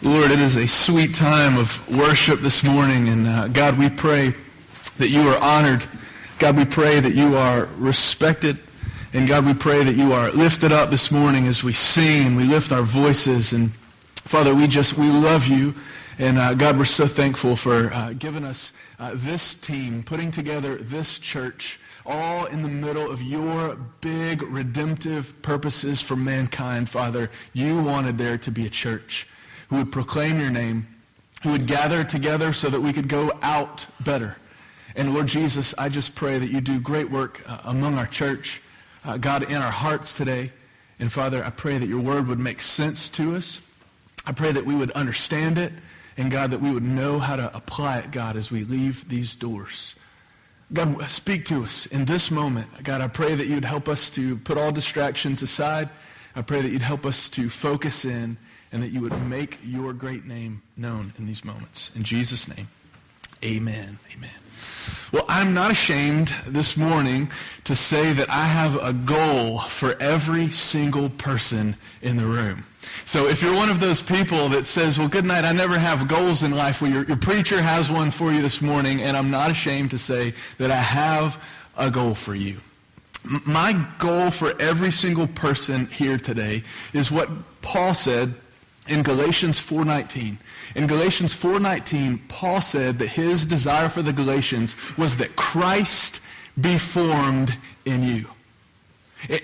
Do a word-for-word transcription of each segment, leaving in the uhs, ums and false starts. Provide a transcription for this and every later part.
Lord, it is a sweet time of worship this morning, and uh, God, we pray that you are honored. God, we pray that you are respected, and God, we pray that you are lifted up this morning as we sing and we lift our voices. And Father, we just, we love you, and uh, God, we're so thankful for uh, giving us uh, this team, putting together this church, all in the middle of your big redemptive purposes for mankind, Father. You wanted there to be a church who would proclaim your name, who would gather together so that we could go out better. And Lord Jesus, I just pray that you do great work uh, among our church, uh, God, in our hearts today. And Father, I pray that your word would make sense to us. I pray that we would understand it, and God, that we would know how to apply it, God, as we leave these doors. God, speak to us in this moment. God, I pray that you'd help us to put all distractions aside. I pray that you'd help us to focus in, and that you would make your great name known in these moments. In Jesus' name, amen. Amen. Well, I'm not ashamed this morning to say that I have a goal for every single person in the room. So if you're one of those people that says, well, good night, I never have goals in life, well, your, your preacher has one for you this morning, and I'm not ashamed to say that I have a goal for you. M- my goal for every single person here today is what Paul said in Galatians four nineteen. In Galatians four nineteen, Paul said that his desire for the Galatians was that Christ be formed in you.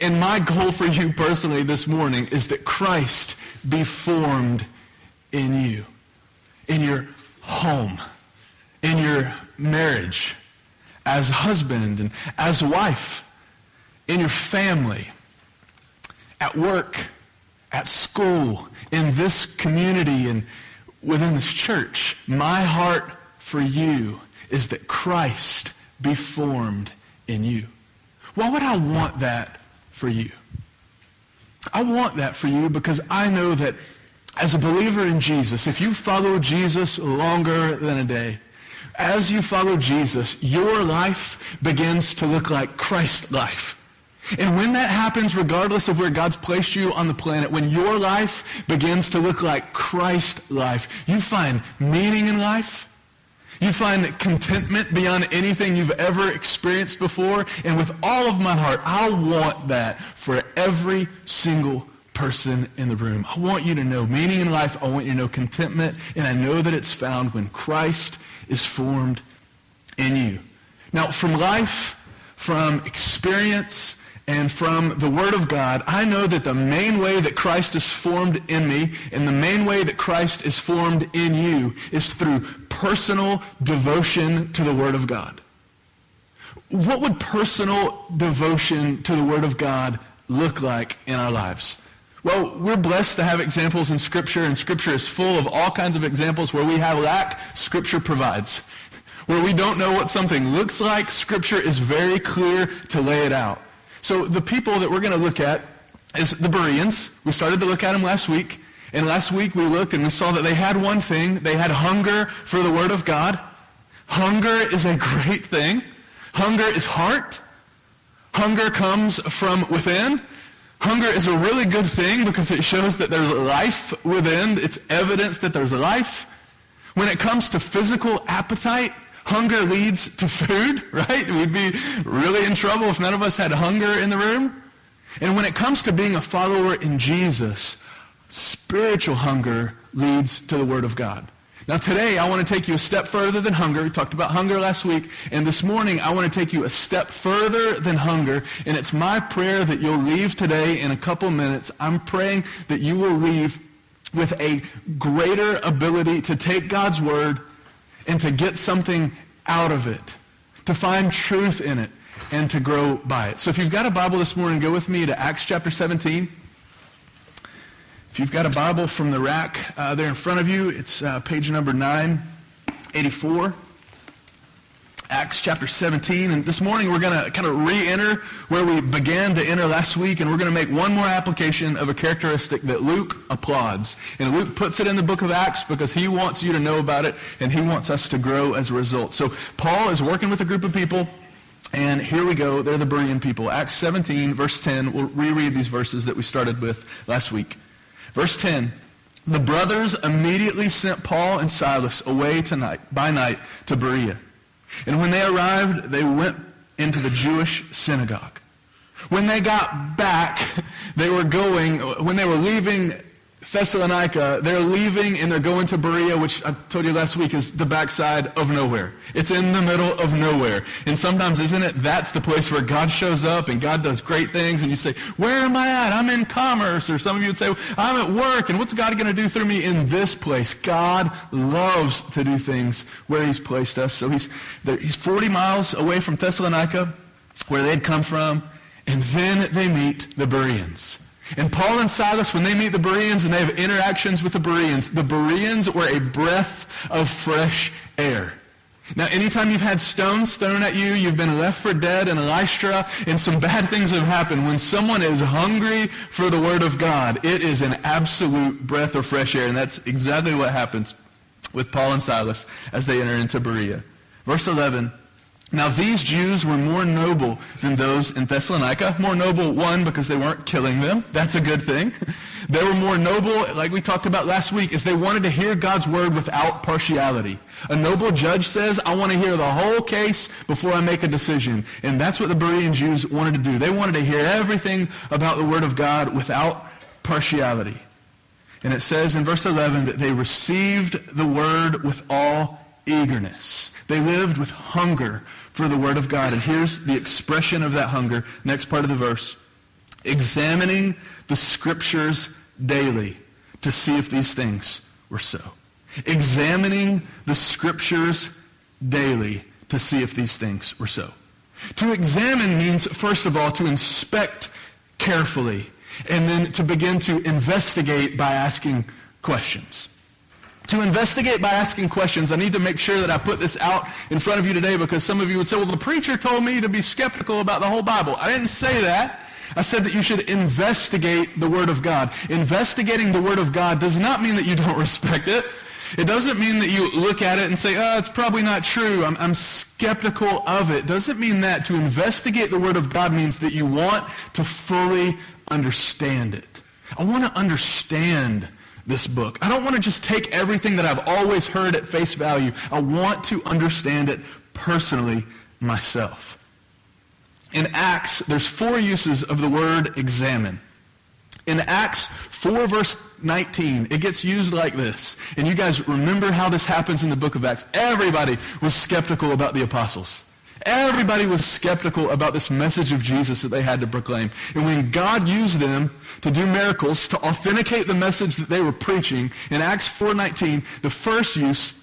And my goal for you personally this morning is that Christ be formed in you, in your home, in your marriage, as husband and as wife, in your family, at work, at school, in this community, and within this church. My heart for you is that Christ be formed in you. Why would I want that for you? I want that for you because I know that as a believer in Jesus, if you follow Jesus longer than a day, as you follow Jesus, your life begins to look like Christ's life. And when that happens, regardless of where God's placed you on the planet, when your life begins to look like Christ's life, you find meaning in life. You find contentment beyond anything you've ever experienced before. And with all of my heart, I want that for every single person in the room. I want you to know meaning in life. I want you to know contentment. And I know that it's found when Christ is formed in you. Now, from life, from experience, and from the Word of God, I know that the main way that Christ is formed in me and the main way that Christ is formed in you is through personal devotion to the Word of God. What would personal devotion to the Word of God look like in our lives? Well, we're blessed to have examples in Scripture, and Scripture is full of all kinds of examples where we have lack, Scripture provides. Where we don't know what something looks like, Scripture is very clear to lay it out. So the people that we're going to look at is the Bereans. We started to look at them last week. And last week we looked and we saw that they had one thing. They had hunger for the Word of God. Hunger is a great thing. Hunger is heart. Hunger comes from within. Hunger is a really good thing because it shows that there's life within. It's evidence that there's life. When it comes to physical appetite, hunger leads to food, right? We'd be really in trouble if none of us had hunger in the room. And when it comes to being a follower in Jesus, spiritual hunger leads to the Word of God. Now today, I want to take you a step further than hunger. We talked about hunger last week. And this morning, I want to take you a step further than hunger. And it's my prayer that you'll leave today in a couple minutes. I'm praying that you will leave with a greater ability to take God's Word and to get something out of it, to find truth in it, and to grow by it. So if you've got a Bible this morning, go with me to Acts chapter seventeen. If you've got a Bible from the rack uh, there in front of you, it's uh, page number nine eighty-four. Acts chapter seventeen. And this morning we're going to kind of re-enter where we began to enter last week, and we're going to make one more application of a characteristic that Luke applauds. And Luke puts it in the book of Acts because he wants you to know about it, and he wants us to grow as a result. So Paul is working with a group of people, and here we go. They're the Berean people. Acts seventeen, verse ten. We'll reread these verses that we started with last week. Verse ten. The brothers immediately sent Paul and Silas away tonight, by night to Berea. And when they arrived, they went into the Jewish synagogue. When they got back, they were going, when they were leaving Thessalonica, they're leaving and they're going to Berea, which I told you last week is the backside of nowhere. It's in the middle of nowhere. And sometimes, isn't it, that's the place where God shows up and God does great things, and you say, where am I at? I'm in commerce. Or some of you would say, I'm at work, and what's God going to do through me in this place? God loves to do things where he's placed us. So he's, there, he's forty miles away from Thessalonica, where they'd come from, and then they meet the Bereans. And Paul and Silas, when they meet the Bereans and they have interactions with the Bereans, the Bereans were a breath of fresh air. Now, anytime you've had stones thrown at you, you've been left for dead in Lystra, and some bad things have happened. When someone is hungry for the Word of God, it is an absolute breath of fresh air. And that's exactly what happens with Paul and Silas as they enter into Berea. Verse eleven. Now these Jews were more noble than those in Thessalonica. More noble, one, because they weren't killing them. That's a good thing. They were more noble, like we talked about last week, is they wanted to hear God's word without partiality. A noble judge says, I want to hear the whole case before I make a decision. And that's what the Berean Jews wanted to do. They wanted to hear everything about the word of God without partiality. And it says in verse eleven that they received the word with all eagerness. They lived with hunger for the word of God. And here's the expression of that hunger. Next part of the verse. Examining the scriptures daily to see if these things were so. Examining the scriptures daily to see if these things were so. To examine means, first of all, to inspect carefully. And then to begin to investigate by asking questions. To investigate by asking questions, I need to make sure that I put this out in front of you today, because some of you would say, well, the preacher told me to be skeptical about the whole Bible. I didn't say that. I said that you should investigate the Word of God. Investigating the Word of God does not mean that you don't respect it. It doesn't mean that you look at it and say, oh, it's probably not true. I'm, I'm skeptical of it. Doesn't mean that. To investigate the Word of God means that you want to fully understand it. I want to understand this book. I don't want to just take everything that I've always heard at face value. I want to understand it personally myself. In Acts, there's four uses of the word examine. In Acts four, verse nineteen, it gets used like this. And you guys remember how this happens in the book of Acts. Everybody was skeptical about the apostles. Everybody was skeptical about this message of Jesus that they had to proclaim. And when God used them to do miracles, to authenticate the message that they were preaching, in Acts four nineteen, the first use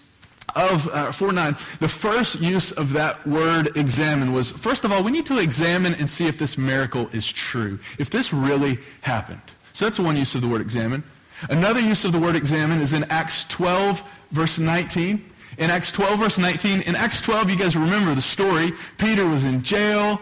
of, uh, four nine, the first use of that word examine was, first of all, we need to examine and see if this miracle is true, if this really happened. So that's one use of the word examine. Another use of the word examine is in Acts twelve, verse nineteen. In Acts twelve, verse nineteen, in Acts twelve, you guys remember the story. Peter was in jail.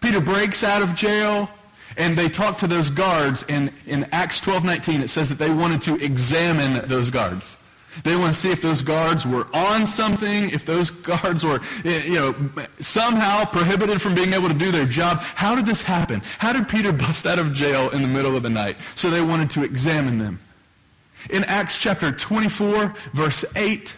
Peter breaks out of jail, and they talk to those guards. And in Acts twelve, nineteen, it says that they wanted to examine those guards. They want to see if those guards were on something, if those guards were, you know, somehow prohibited from being able to do their job. How did this happen? How did Peter bust out of jail in the middle of the night? So they wanted to examine them. In Acts chapter twenty-four, verse eight,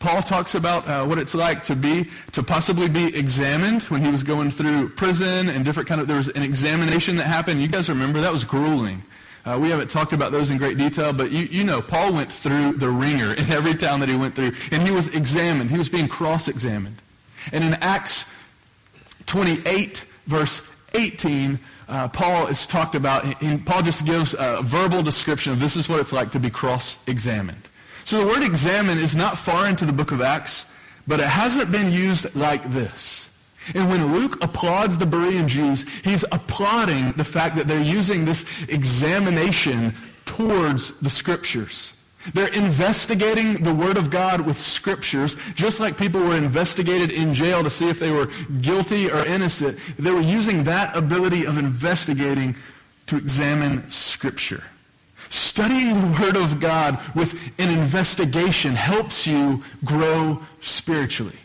Paul talks about uh, what it's like to be, to possibly be examined when he was going through prison and different kind of, there was an examination that happened. You guys remember, that was grueling. Uh, we haven't talked about those in great detail, but you, you know, Paul went through the ringer in every town that he went through, and he was examined. He was being cross-examined. And in Acts twenty-eight, verse eighteen, Uh, Paul is talked about, and Paul just gives a verbal description of this is what it's like to be cross-examined. So the word examine is not foreign to the book of Acts, but it hasn't been used like this. And when Luke applauds the Berean Jews, he's applauding the fact that they're using this examination towards the scriptures. They're investigating the Word of God with scriptures, just like people were investigated in jail to see if they were guilty or innocent. They were using that ability of investigating to examine scripture. Studying the Word of God with an investigation helps you grow spiritually.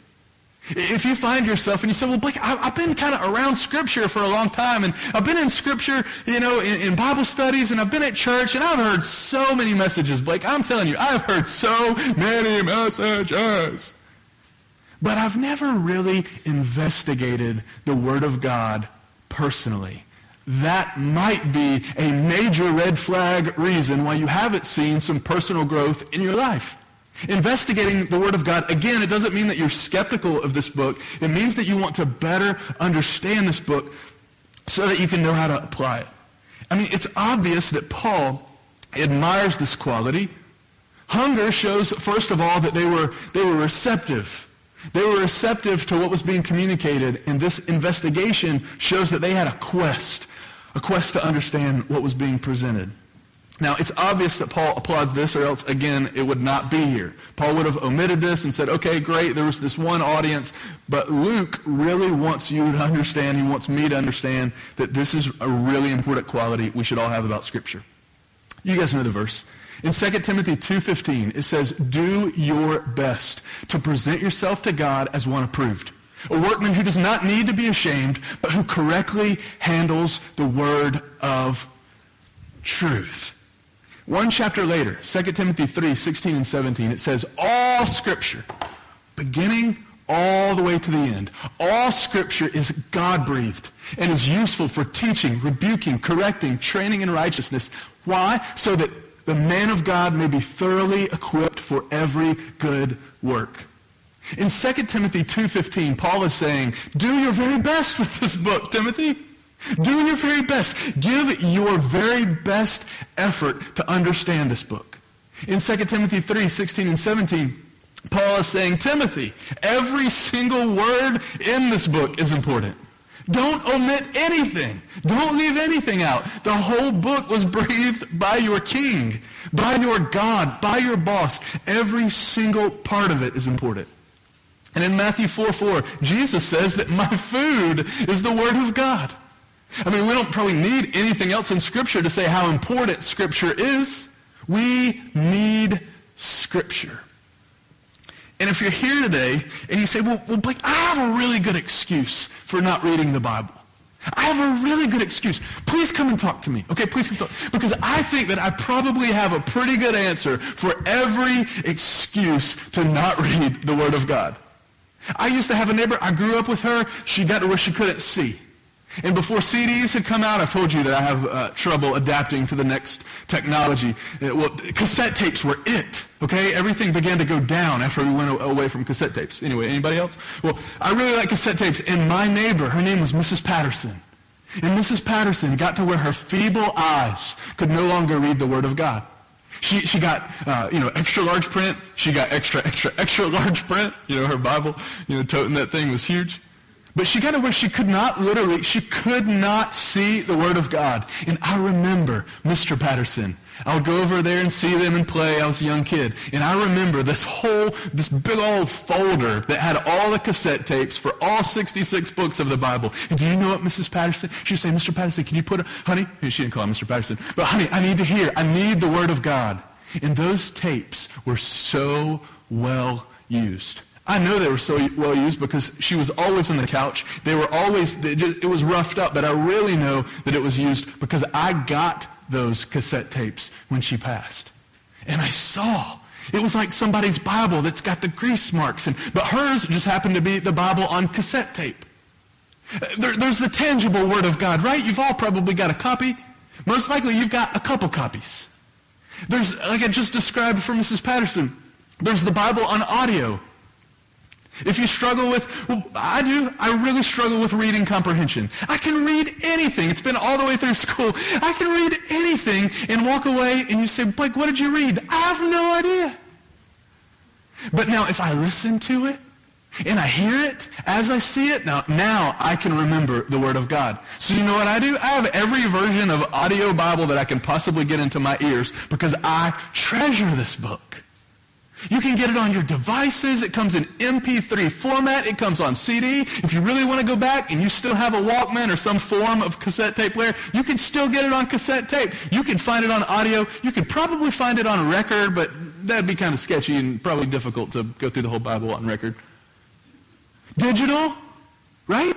If you find yourself and you say, well, Blake, I've been kind of around Scripture for a long time, and I've been in Scripture, you know, in, in Bible studies, and I've been at church, and I've heard so many messages, Blake. I'm telling you, I've heard so many messages. But I've never really investigated the Word of God personally. That might be a major red flag reason why you haven't seen some personal growth in your life. Investigating the Word of God, again, it doesn't mean that you're skeptical of this book. It means that you want to better understand this book so that you can know how to apply it. I mean, it's obvious that Paul admires this quality. Hunger shows, first of all, that they were they were receptive. They were receptive to what was being communicated, and this investigation shows that they had a quest, a quest to understand what was being presented. Now, it's obvious that Paul applauds this, or else, again, it would not be here. Paul would have omitted this and said, okay, great, there was this one audience, but Luke really wants you to understand, he wants me to understand that this is a really important quality we should all have about Scripture. You guys know the verse. In Second Timothy two fifteen, it says, do your best to present yourself to God as one approved, a workman who does not need to be ashamed, but who correctly handles the word of truth. One chapter later, Second Timothy three sixteen and seventeen, it says, all Scripture, beginning all the way to the end, all Scripture is God-breathed and is useful for teaching, rebuking, correcting, training in righteousness. Why? So that the man of God may be thoroughly equipped for every good work. In Second Timothy two fifteen, Paul is saying, do your very best with this book, Timothy. Do your very best. Give your very best effort to understand this book. In Second Timothy three sixteen and seventeen, Paul is saying, Timothy, every single word in this book is important. Don't omit anything. Don't leave anything out. The whole book was breathed by your king, by your God, by your boss. Every single part of it is important. And in Matthew four four, Jesus says that my food is the Word of God. I mean, we don't probably need anything else in Scripture to say how important Scripture is. We need Scripture. And if you're here today and you say, well, well, Blake, I have a really good excuse for not reading the Bible. I have a really good excuse. Please come and talk to me. Okay, please come talk. Because I think that I probably have a pretty good answer for every excuse to not read the Word of God. I used to have a neighbor. I grew up with her. She got to where she couldn't see. And before C Ds had come out, I've told you that I have uh, trouble adapting to the next technology. Uh, well, cassette tapes were it, okay? Everything began to go down after we went away from cassette tapes. Anyway, anybody else? Well, I really like cassette tapes, and my neighbor, her name was Missus Patterson. And Missus Patterson got to where her feeble eyes could no longer read the Word of God. She she got, uh, you know, extra large print. She got extra, extra, extra large print. You know, her Bible, you know, toting that thing was huge. But she got to where she could not literally, she could not see the Word of God. And I remember Mister Patterson. I would go over there and see them and play. I was a young kid. And I remember this whole, this big old folder that had all the cassette tapes for all sixty-six books of the Bible. And do you know what Missus Patterson, she would say, Mister Patterson, can you put a, honey, she didn't call him Mister Patterson, but honey, I need to hear. I need the Word of God. And those tapes were so well used. I know they were so well used because she was always on the couch. They were always, they just, it was roughed up, but I really know that it was used because I got those cassette tapes when she passed. And I saw. It was like somebody's Bible that's got the grease marks, and but hers just happened to be the Bible on cassette tape. There, there's the tangible Word of God, right? You've all probably got a copy. Most likely you've got a couple copies. There's, like I just described for Missus Patterson, there's the Bible on audio. If you struggle with, well, I do, I really struggle with reading comprehension. I can read anything. It's been all the way through school. I can read anything and walk away and you say, Blake, what did you read? I have no idea. But now if I listen to it and I hear it as I see it, now, now I can remember the Word of God. So you know what I do? I have every version of audio Bible that I can possibly get into my ears because I treasure this book. You can get it on your devices. It comes in M P three format. It comes on C D. If you really want to go back and you still have a Walkman or some form of cassette tape player, you can still get it on cassette tape. You can find it on audio. You could probably find it on record, but that'd be kind of sketchy and probably difficult to go through the whole Bible on record. Digital, right?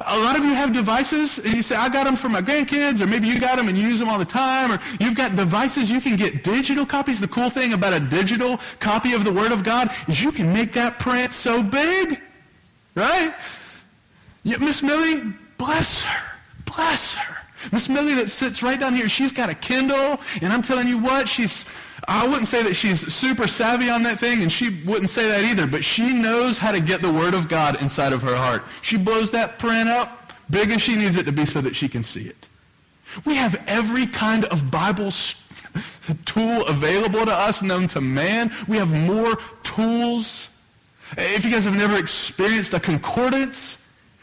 A lot of you have devices, and you say, I got them for my grandkids, or maybe you got them and you use them all the time, or you've got devices, you can get digital copies. The cool thing about a digital copy of the Word of God is you can make that print so big, right? Yet Miss Millie, bless her, bless her. Miss Millie that sits right down here, she's got a Kindle, and I'm telling you what, she's... I wouldn't say that she's super savvy on that thing, and she wouldn't say that either, but she knows how to get the Word of God inside of her heart. She blows that print up big as she needs it to be so that she can see it. We have every kind of Bible tool available to us, known to man. We have more tools. If you guys have never experienced a concordance,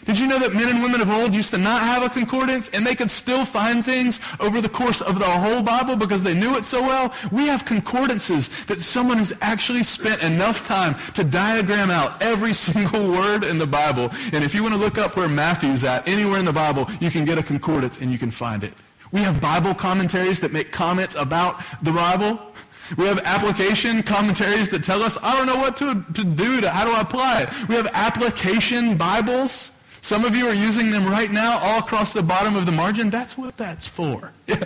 did you know that men and women of old used to not have a concordance and they could still find things over the course of the whole Bible because they knew it so well? We have concordances that someone has actually spent enough time to diagram out every single word in the Bible. And if you want to look up where Matthew's at, anywhere in the Bible, you can get a concordance and you can find it. We have Bible commentaries that make comments about the Bible. We have application commentaries that tell us, I don't know what to, to do, to, how do I apply it? We have application Bibles. Some of you are using them right now all across the bottom of the margin. That's what that's for. Yeah.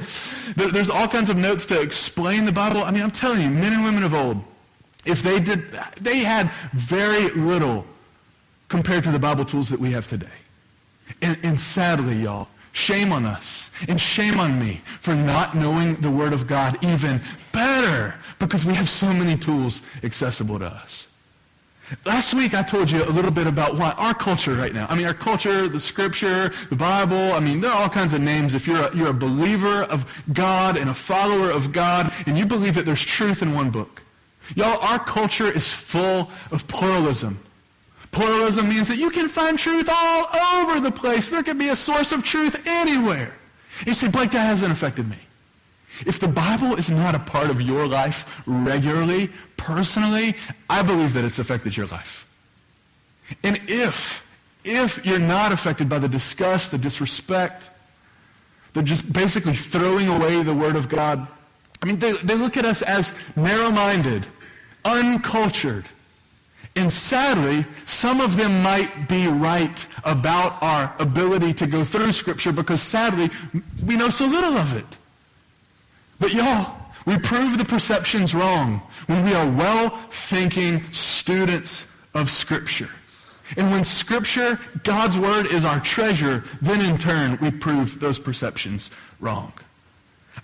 There's all kinds of notes to explain the Bible. I mean, I'm telling you, men and women of old, if they did, they had very little compared to the Bible tools that we have today. And, and sadly, y'all, shame on us and shame on me for not knowing the Word of God even better because we have so many tools accessible to us. Last week I told you a little bit about why our culture right now, I mean our culture, the scripture, the Bible, I mean there are all kinds of names. If you're a, you're a believer of God and a follower of God and you believe that there's truth in one book. Y'all, our culture is full of pluralism. Pluralism means that you can find truth all over the place. There can be a source of truth anywhere. You say, Blake, that hasn't affected me. If the Bible is not a part of your life regularly, personally, I believe that it's affected your life. And if, if you're not affected by the disgust, the disrespect, they're just basically throwing away the Word of God. I mean, they, they look at us as narrow-minded, uncultured. And sadly, some of them might be right about our ability to go through Scripture because sadly, we know so little of it. But y'all, we prove the perceptions wrong when we are well-thinking students of Scripture. And when Scripture, God's Word, is our treasure, then in turn we prove those perceptions wrong.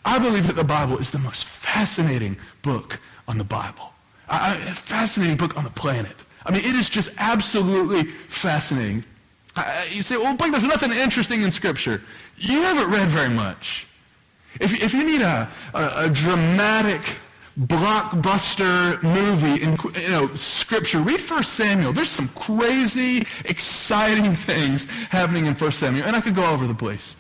I believe that the Bible is the most fascinating book on the Bible. I, I, a fascinating book on the planet. I mean, it is just absolutely fascinating. I, you say, well, Blake, there's nothing interesting in Scripture. You haven't read very much. If, if you need a, a, a dramatic blockbuster movie in, you know, Scripture, read First Samuel. There's some crazy, exciting things happening in First Samuel, and I could go all over the place.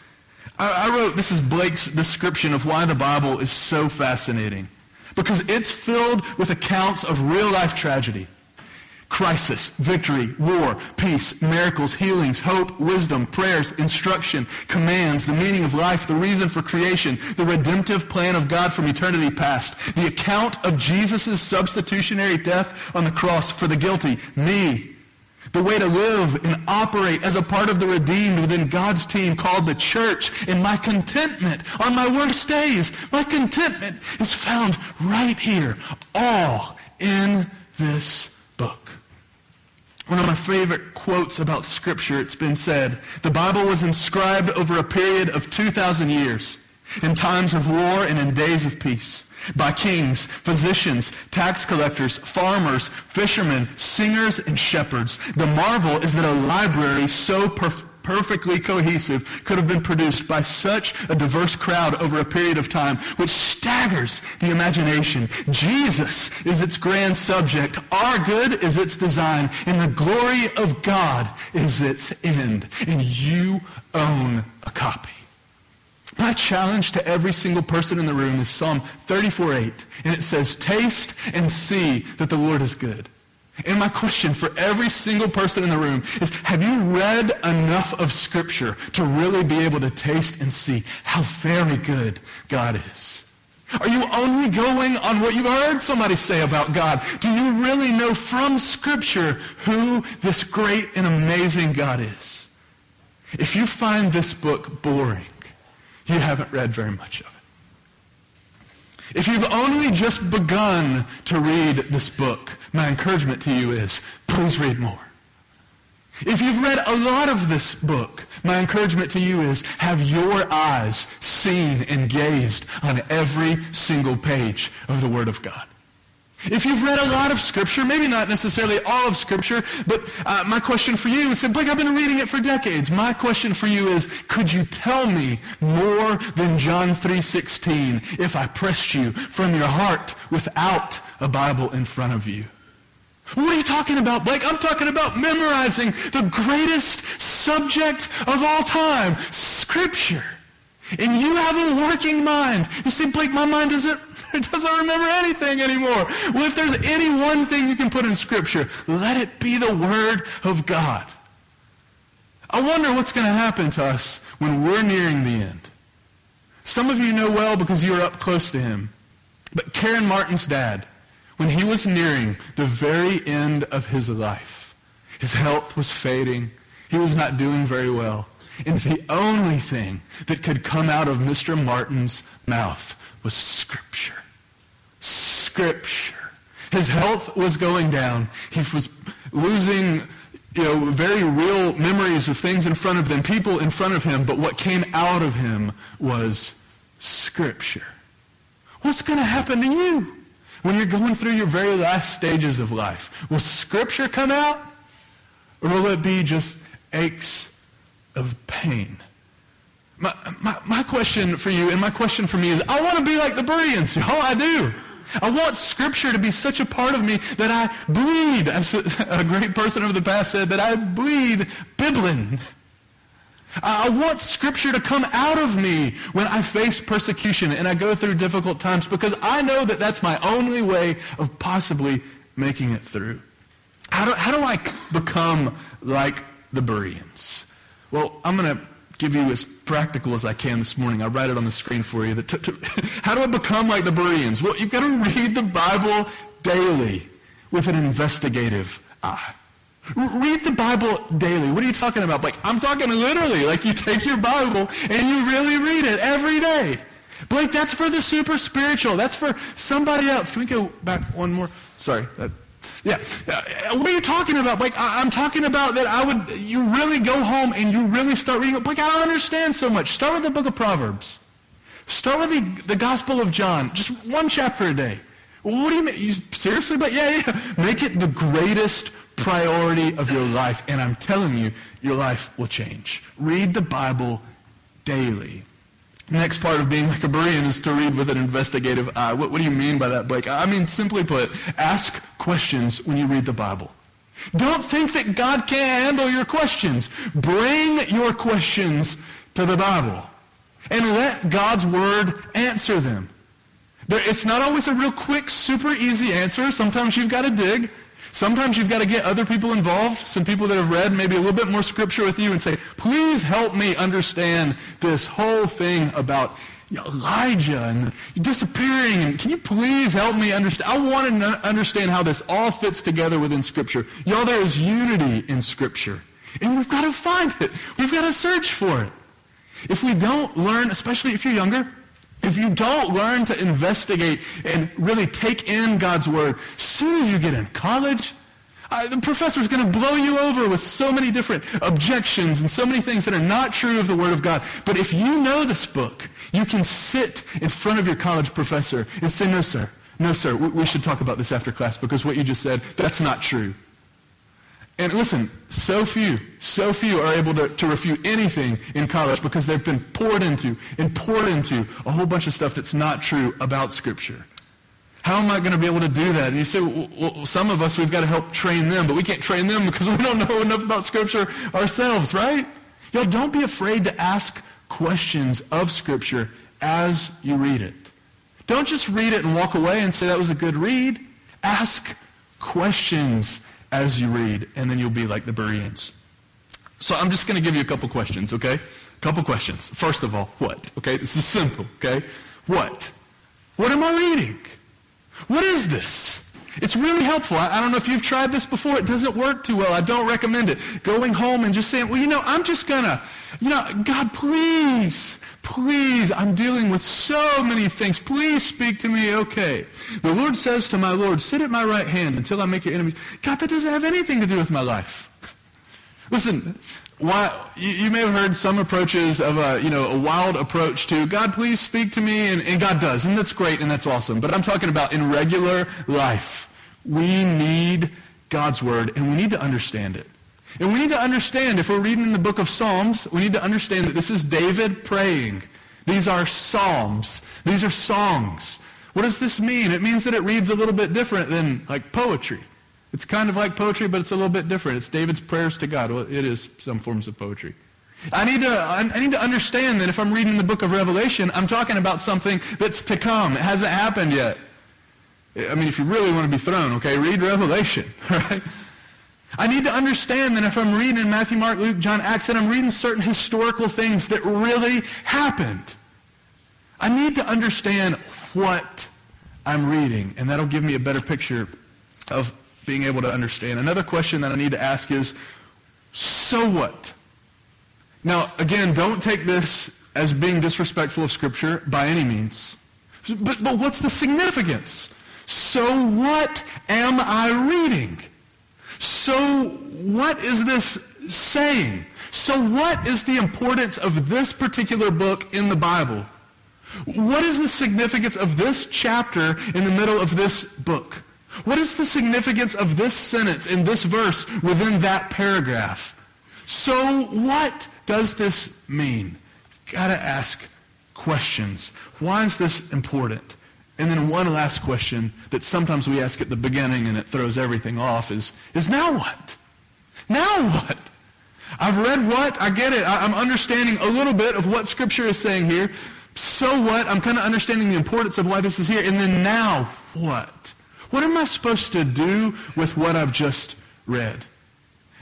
I, I wrote, this is Blake's description of why the Bible is so fascinating, because it's filled with accounts of real-life tragedy. Crisis, victory, war, peace, miracles, healings, hope, wisdom, prayers, instruction, commands, the meaning of life, the reason for creation, the redemptive plan of God from eternity past, the account of Jesus' substitutionary death on the cross for the guilty, me, the way to live and operate as a part of the redeemed within God's team called the church, and my contentment on my worst days. My contentment is found right here, all in this book. One of my favorite quotes about Scripture, it's been said, the Bible was inscribed over a period of two thousand years in times of war and in days of peace by kings, physicians, tax collectors, farmers, fishermen, singers, and shepherds. The marvel is that a library so perf- perfectly cohesive could have been produced by such a diverse crowd over a period of time, which staggers the imagination. Jesus is its grand subject. Our good is its design, and the glory of God is its end. And you own a copy. My challenge to every single person in the room is Psalm thirty-four eight, and it says, taste and see that the Lord is good. And my question for every single person in the room is, have you read enough of Scripture to really be able to taste and see how very good God is? Are you only going on what you've heard somebody say about God? Do you really know from Scripture who this great and amazing God is? If you find this book boring, you haven't read very much of it. If you've only just begun to read this book, my encouragement to you is, please read more. If you've read a lot of this book, my encouragement to you is, have your eyes seen and gazed on every single page of the Word of God. If you've read a lot of Scripture, maybe not necessarily all of Scripture, but uh, my question for you is, Blake, I've been reading it for decades. My question for you is, could you tell me more than John three sixteen if I pressed you from your heart without a Bible in front of you? What are you talking about, Blake? I'm talking about memorizing the greatest subject of all time, Scripture. And you have a working mind. You see, Blake, my mind doesn't, it doesn't remember anything anymore. Well, if there's any one thing you can put in Scripture, let it be the Word of God. I wonder what's going to happen to us when we're nearing the end. Some of you know well because you were up close to him, but Karen Martin's dad, when he was nearing the very end of his life, his health was fading. He was not doing very well. And the only thing that could come out of Mister Martin's mouth was Scripture. Scripture. His health was going down. He was losing, you know, very real memories of things in front of them, people in front of him. But what came out of him was Scripture. What's going to happen to you when you're going through your very last stages of life? Will Scripture come out? Or will it be just aches of pain? My, my, my question for you and my question for me is, I want to be like the Bereans. Oh, I do. I want Scripture to be such a part of me that I bleed, as a great person of the past said, that I bleed Biblin. I want Scripture to come out of me when I face persecution and I go through difficult times, because I know that that's my only way of possibly making it through. How do, how do I become like the Bereans? Well, I'm going to give you as practical as I can this morning. I'll write it on the screen for you. That t- t- how do I become like the Bereans? Well, you've got to read the Bible daily with an investigative eye. Read the Bible daily. What are you talking about? Like, I'm talking literally. Like, you take your Bible and you really read it every day. Blake, that's for the super spiritual. That's for somebody else. Can we go back one more? Sorry. That, yeah. Uh, what are you talking about, Blake? I, I'm talking about that I would, you really go home and you really start reading. Blake, I don't understand so much. Start with the book of Proverbs. Start with the, the Gospel of John. Just one chapter a day. What do you mean? You, seriously? But yeah, yeah. Make it the greatest priority of your life, and I'm telling you, your life will change. Read the Bible daily. The next part of being like a Berean is to read with an investigative eye. What, what do you mean by that, Blake? I mean, simply put, ask questions when you read the Bible. Don't think that God can't handle your questions. Bring your questions to the Bible, and let God's Word answer them. There, it's not always a real quick, super easy answer. Sometimes you've got to dig. Sometimes you've got to get other people involved, some people that have read maybe a little bit more Scripture with you, and say, please help me understand this whole thing about you know, Elijah and disappearing. And can you please help me understand? I want to understand how this all fits together within Scripture. Y'all, there is unity in Scripture, and we've got to find it. We've got to search for it. If we don't learn, especially if you're younger, if you don't learn to investigate and really take in God's Word, as soon as you get in college, uh, the professor's going to blow you over with so many different objections and so many things that are not true of the Word of God. But if you know this book, you can sit in front of your college professor and say, no, sir, no, sir, we should talk about this after class because what you just said, that's not true. And listen, so few, so few are able to, to refute anything in college because they've been poured into and poured into a whole bunch of stuff that's not true about Scripture. How am I going to be able to do that? And you say, well, well, some of us, we've got to help train them, but we can't train them because we don't know enough about Scripture ourselves, right? Y'all, don't be afraid to ask questions of Scripture as you read it. Don't just read it and walk away and say that was a good read. Ask questions as you read, and then you'll be like the Bereans. So I'm just going to give you a couple questions, okay? A couple questions. First of all, what? Okay, this is simple, okay? What? What am I reading? What is this? It's really helpful. I, I don't know if you've tried this before. It doesn't work too well. I don't recommend it. Going home and just saying, well, you know, I'm just going to, you know, God, please, please, I'm dealing with so many things. Please speak to me. Okay. The Lord says to my Lord, sit at my right hand until I make your enemies. God, that doesn't have anything to do with my life. Listen, why, you, you may have heard some approaches of a, you know, a wild approach to, God, please speak to me, and, and God does, and that's great, and that's awesome. But I'm talking about in regular life. We need God's word, and we need to understand it. And we need to understand, if we're reading in the book of Psalms, we need to understand that this is David praying. These are psalms. These are songs. What does this mean? It means that it reads a little bit different than, like, poetry. It's kind of like poetry, but it's a little bit different. It's David's prayers to God. Well, it is some forms of poetry. I need to I need to understand that if I'm reading the book of Revelation, I'm talking about something that's to come. It hasn't happened yet. I mean, if you really want to be thrown, okay, read Revelation, all right? I need to understand that if I'm reading in Matthew, Mark, Luke, John, Acts, that I'm reading certain historical things that really happened. I need to understand what I'm reading, and that'll give me a better picture of being able to understand. Another question that I need to ask is, so what? Now, again, don't take this as being disrespectful of Scripture by any means. But, but what's the significance? So what am I reading? So what is this saying? So what is the importance of this particular book in the Bible? What is the significance of this chapter in the middle of this book? What is the significance of this sentence in this verse within that paragraph? So what does this mean? You've got to ask questions. Why is this important? And then one last question that sometimes we ask at the beginning and it throws everything off is, is now what? Now what? I've read what? I get it. I, I'm understanding a little bit of what Scripture is saying here. So what? I'm kind of understanding the importance of why this is here. And then now what? What am I supposed to do with what I've just read?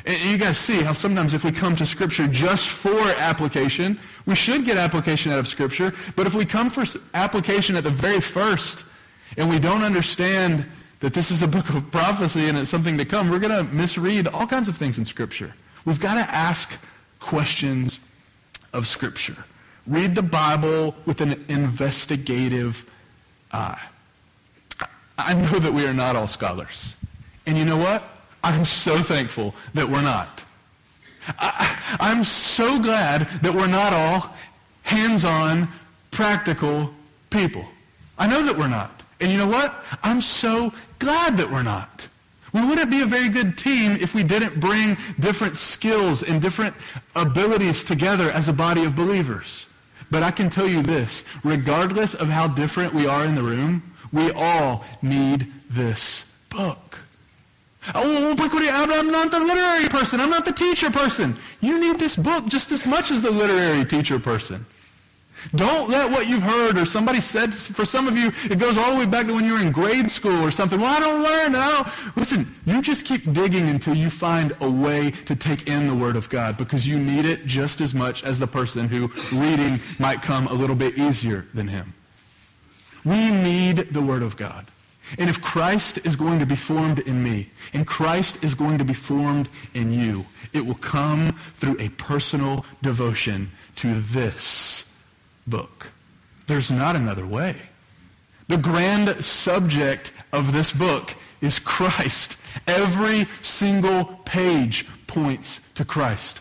And you guys see how sometimes if we come to Scripture just for application, we should get application out of Scripture, but if we come for application at the very first and we don't understand that this is a book of prophecy and it's something to come, we're going to misread all kinds of things in Scripture. We've got to ask questions of Scripture. Read the Bible with an investigative eye. I know that we are not all scholars. And you know what? I'm so thankful that we're not. I, I'm so glad that we're not all hands-on, practical people. I know that we're not. And you know what? I'm so glad that we're not. We wouldn't be a very good team if we didn't bring different skills and different abilities together as a body of believers. But I can tell you this, regardless of how different we are in the room, we all need this book. Oh, I'm not the literary person. I'm not the teacher person. You need this book just as much as the literary teacher person. Don't let what you've heard or somebody said, for some of you, it goes all the way back to when you were in grade school or something. Well, I don't learn. I don't. Listen, you just keep digging until you find a way to take in the Word of God because you need it just as much as the person who reading might come a little bit easier than him. We need the Word of God. And if Christ is going to be formed in me, and Christ is going to be formed in you, it will come through a personal devotion to this book. There's not another way. The grand subject of this book is Christ. Every single page points to Christ.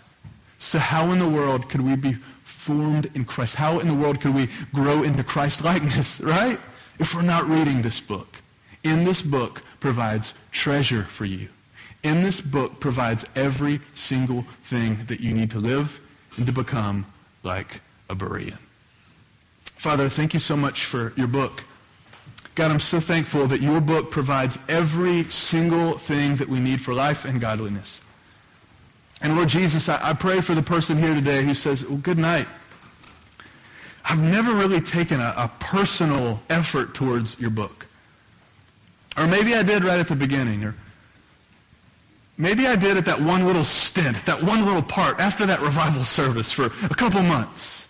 So how in the world could we be formed in Christ? How in the world could we grow into Christ likeness, right? If we're not reading this book. In this book provides treasure for you. In this book provides every single thing that you need to live and to become like a Berean. Father, thank you so much for your book. God, I'm so thankful that your book provides every single thing that we need for life and godliness. And Lord Jesus, I, I pray for the person here today who says, well, good night. I've never really taken a, a personal effort towards your book. Or maybe I did right at the beginning. Or maybe I did at that one little stint, that one little part after that revival service for a couple months.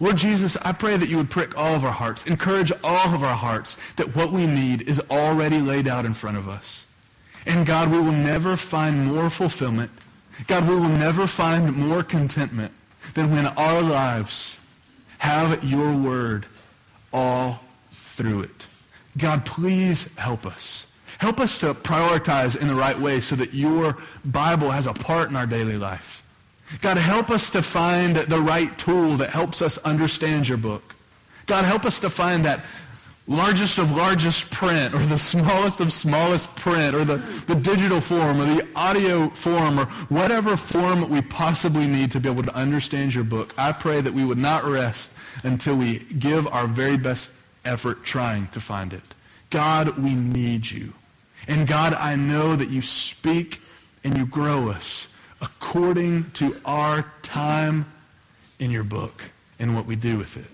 Lord Jesus, I pray that you would prick all of our hearts, encourage all of our hearts that what we need is already laid out in front of us. And God, we will never find more fulfillment. God, we will never find more contentment than when our lives have your word all through it. God, please help us. Help us to prioritize in the right way so that your Bible has a part in our daily life. God, help us to find the right tool that helps us understand your book. God, help us to find that largest of largest print, or the smallest of smallest print, or the, the digital form, or the audio form, or whatever form we possibly need to be able to understand your book. I pray that we would not rest until we give our very best effort trying to find it. God, we need you. And God, I know that you speak and you grow us according to our time in your book and what we do with it.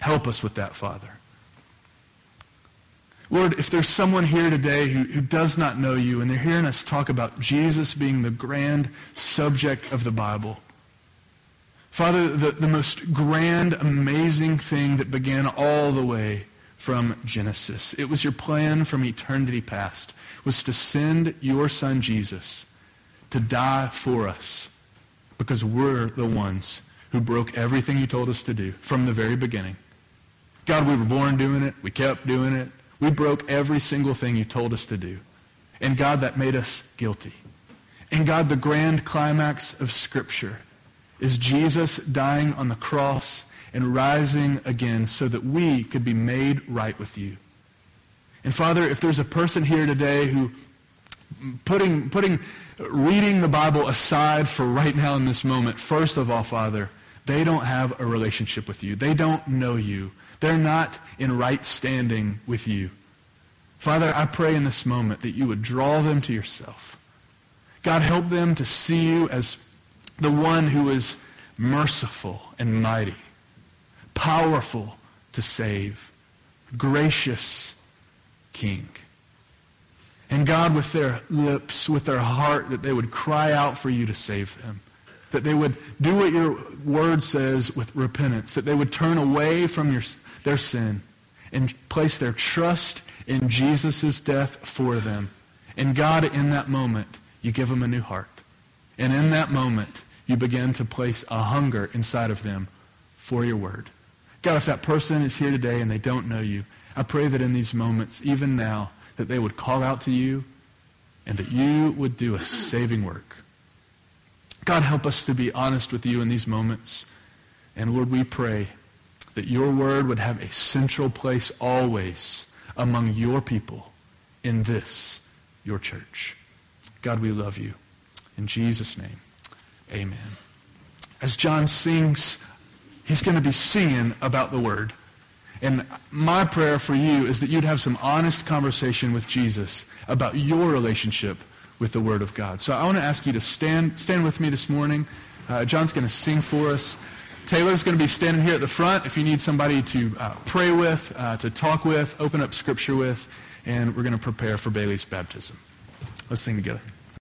Help us with that, Father. Lord, if there's someone here today who, who does not know you and they're hearing us talk about Jesus being the grand subject of the Bible, Father, the, the most grand, amazing thing that began all the way from Genesis, it was your plan from eternity past, was to send your son Jesus to die for us because we're the ones who broke everything you told us to do from the very beginning. God, we were born doing it. We kept doing it. We broke every single thing you told us to do. And God, that made us guilty. And God, the grand climax of Scripture is Jesus dying on the cross and rising again so that we could be made right with you. And Father, if there's a person here today who putting, putting, reading the Bible aside for right now in this moment, first of all, Father, they don't have a relationship with you. They don't know you. They're not in right standing with you. Father, I pray in this moment that you would draw them to yourself. God, help them to see you as the one who is merciful and mighty, powerful to save, gracious King. And God, with their lips, with their heart, that they would cry out for you to save them, that they would do what your word says with repentance, that they would turn away from your their sin and place their trust in Jesus' death for them. And God, in that moment, you give them a new heart. And in that moment, you begin to place a hunger inside of them for your word. God, if that person is here today and they don't know you, I pray that in these moments, even now, that they would call out to you and that you would do a saving work. God, help us to be honest with you in these moments. And Lord, we pray that your word would have a central place always among your people in this, your church. God, we love you. In Jesus' name, amen. As John sings, he's going to be singing about the word. And my prayer for you is that you'd have some honest conversation with Jesus about your relationship with the Word of God. So I want to ask you to stand stand with me this morning. Uh, John's going to sing for us. Taylor's going to be standing here at the front if you need somebody to uh, pray with, uh, to talk with, open up Scripture with, and we're going to prepare for Bailey's baptism. Let's sing together.